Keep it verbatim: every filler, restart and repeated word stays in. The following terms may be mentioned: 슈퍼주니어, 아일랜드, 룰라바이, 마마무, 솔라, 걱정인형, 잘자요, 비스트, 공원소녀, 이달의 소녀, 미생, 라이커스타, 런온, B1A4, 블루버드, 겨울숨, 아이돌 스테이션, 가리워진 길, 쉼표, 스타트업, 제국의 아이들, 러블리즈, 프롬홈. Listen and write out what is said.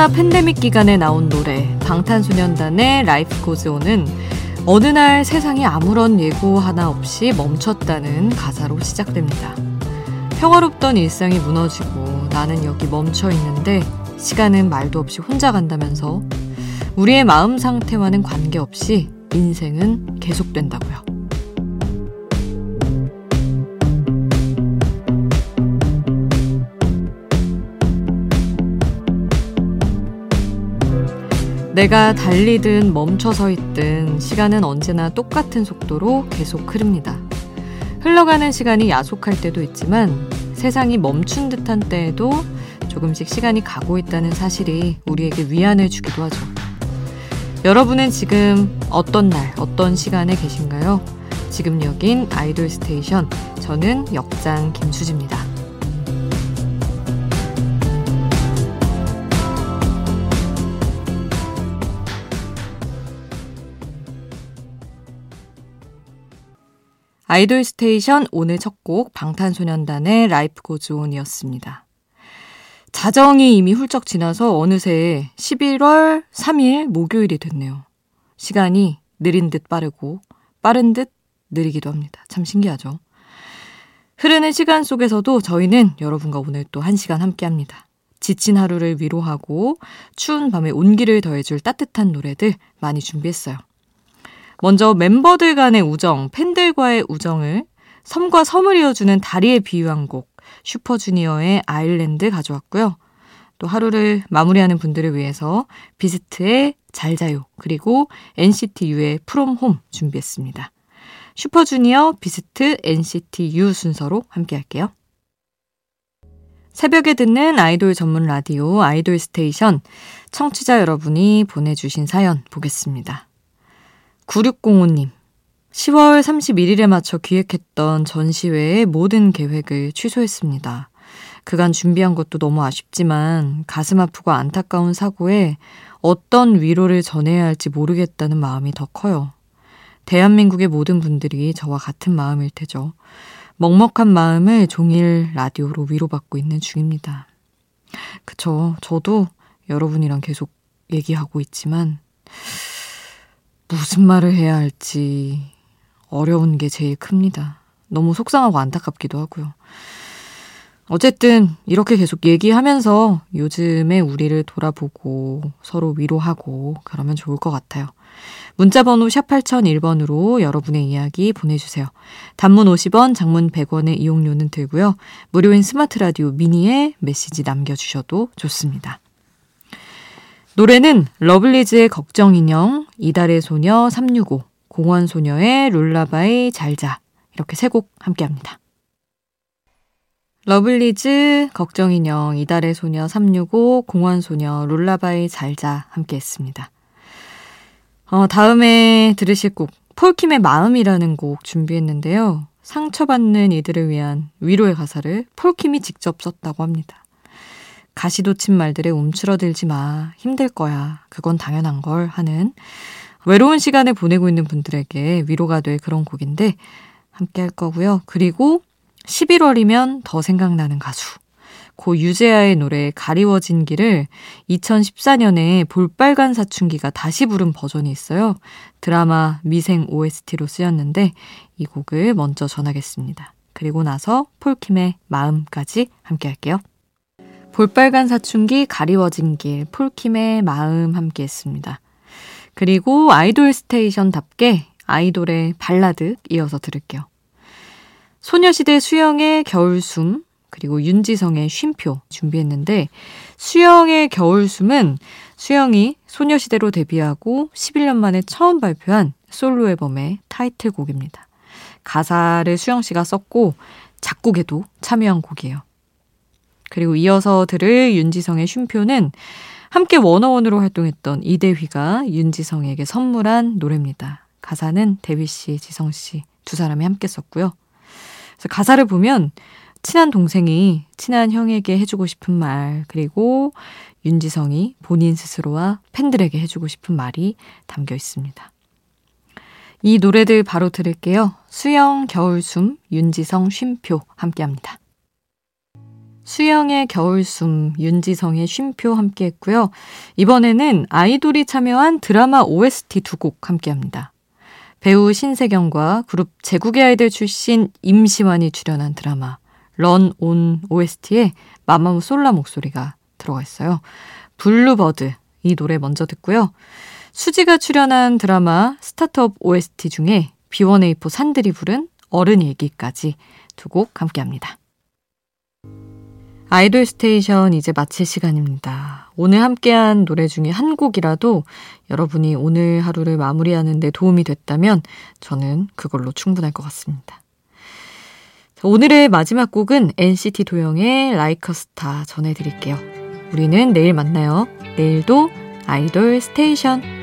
코로나 팬데믹 기간에 나온 노래 방탄소년단의 라이프 고즈 온은 어느 날 세상이 아무런 예고 하나 없이 멈췄다는 가사로 시작됩니다. 평화롭던 일상이 무너지고 나는 여기 멈춰 있는데 시간은 말도 없이 혼자 간다면서 우리의 마음 상태와는 관계없이 인생은 계속된다고요. 내가 달리든 멈춰서 있든 시간은 언제나 똑같은 속도로 계속 흐릅니다. 흘러가는 시간이 야속할 때도 있지만 세상이 멈춘 듯한 때에도 조금씩 시간이 가고 있다는 사실이 우리에게 위안을 주기도 하죠. 여러분은 지금 어떤 날, 어떤 시간에 계신가요? 지금 여긴 아이돌 스테이션, 저는 역장 김수지입니다. 아이돌 스테이션 오늘 첫 곡 방탄소년단의 라이프 고즈 온이었습니다. 자정이 이미 훌쩍 지나서 어느새 십일월 삼일 목요일이 됐네요. 시간이 느린 듯 빠르고 빠른 듯 느리기도 합니다. 참 신기하죠. 흐르는 시간 속에서도 저희는 여러분과 오늘 또 한 시간 함께합니다. 지친 하루를 위로하고 추운 밤에 온기를 더해줄 따뜻한 노래들 많이 준비했어요. 먼저 멤버들 간의 우정, 팬들과의 우정을 섬과 섬을 이어주는 다리에 비유한 곡 슈퍼주니어의 아일랜드 가져왔고요. 또 하루를 마무리하는 분들을 위해서 비스트의 잘자요 그리고 엔시티 U의 프롬홈 준비했습니다. 슈퍼주니어, 비스트, 엔시티 U 순서로 함께할게요. 새벽에 듣는 아이돌 전문 라디오 아이돌 스테이션 청취자 여러분이 보내주신 사연 보겠습니다. 구육공오님, 시월 삼십일일에 맞춰 기획했던 전시회의 모든 계획을 취소했습니다. 그간 준비한 것도 너무 아쉽지만 가슴 아프고 안타까운 사고에 어떤 위로를 전해야 할지 모르겠다는 마음이 더 커요. 대한민국의 모든 분들이 저와 같은 마음일 테죠. 먹먹한 마음을 종일 라디오로 위로받고 있는 중입니다. 그쵸, 저도 여러분이랑 계속 얘기하고 있지만 무슨 말을 해야 할지 어려운 게 제일 큽니다. 너무 속상하고 안타깝기도 하고요. 어쨌든 이렇게 계속 얘기하면서 요즘에 우리를 돌아보고 서로 위로하고 그러면 좋을 것 같아요. 문자번호 샵 팔공공일번으로 여러분의 이야기 보내주세요. 단문 오십 원, 장문 백 원의 이용료는 들고요. 무료인 스마트 라디오 미니에 메시지 남겨주셔도 좋습니다. 노래는 러블리즈의 걱정인형, 이달의 소녀 삼육오, 공원소녀의 룰라바이 잘자 이렇게 세 곡 함께합니다. 러블리즈, 걱정인형, 이달의 소녀 삼육오, 공원소녀 룰라바이 잘자 함께했습니다. 어, 다음에 들으실 곡 폴킴의 마음이라는 곡 준비했는데요. 상처받는 이들을 위한 위로의 가사를 폴킴이 직접 썼다고 합니다. 가시돋친 말들에 움츠러들지 마, 힘들 거야, 그건 당연한 걸 하는 외로운 시간을 보내고 있는 분들에게 위로가 될 그런 곡인데 함께 할 거고요. 그리고 십일월이면 더 생각나는 가수 고 유재하의 노래 가리워진 길을 이천십사년에 볼빨간 사춘기가 다시 부른 버전이 있어요. 드라마 미생 오에스티로 쓰였는데 이 곡을 먼저 전하겠습니다. 그리고 나서 폴킴의 마음까지 함께 할게요. 볼빨간 사춘기, 가리워진 길, 폴킴의 마음 함께했습니다. 그리고 아이돌 스테이션답게 아이돌의 발라드 이어서 들을게요. 소녀시대 수영의 겨울숨, 그리고 윤지성의 쉼표 준비했는데 수영의 겨울숨은 수영이 소녀시대로 데뷔하고 십일년 만에 처음 발표한 솔로 앨범의 타이틀곡입니다. 가사를 수영 씨가 썼고 작곡에도 참여한 곡이에요. 그리고 이어서 들을 윤지성의 쉼표는 함께 워너원으로 활동했던 이대휘가 윤지성에게 선물한 노래입니다. 가사는 대휘씨, 지성씨 두 사람이 함께 썼고요. 그래서 가사를 보면 친한 동생이 친한 형에게 해주고 싶은 말 그리고 윤지성이 본인 스스로와 팬들에게 해주고 싶은 말이 담겨 있습니다. 이 노래들 바로 들을게요. 수영, 겨울숨, 윤지성, 쉼표 함께합니다. 수영의 겨울숨, 윤지성의 쉼표 함께했고요. 이번에는 아이돌이 참여한 드라마 오에스티 두 곡 함께합니다. 배우 신세경과 그룹 제국의 아이들 출신 임시완이 출연한 드라마 런온 오에스티에 마마무 솔라 목소리가 들어가 있어요. 블루버드, 이 노래 먼저 듣고요. 수지가 출연한 드라마 스타트업 오에스티 중에 비원에이포 산들이 부른 어른 얘기까지 두 곡 함께합니다. 아이돌 스테이션 이제 마칠 시간입니다. 오늘 함께한 노래 중에 한 곡이라도 여러분이 오늘 하루를 마무리하는 데 도움이 됐다면 저는 그걸로 충분할 것 같습니다. 오늘의 마지막 곡은 엔시티 도영의 라이커스타 전해드릴게요. 우리는 내일 만나요. 내일도 아이돌 스테이션.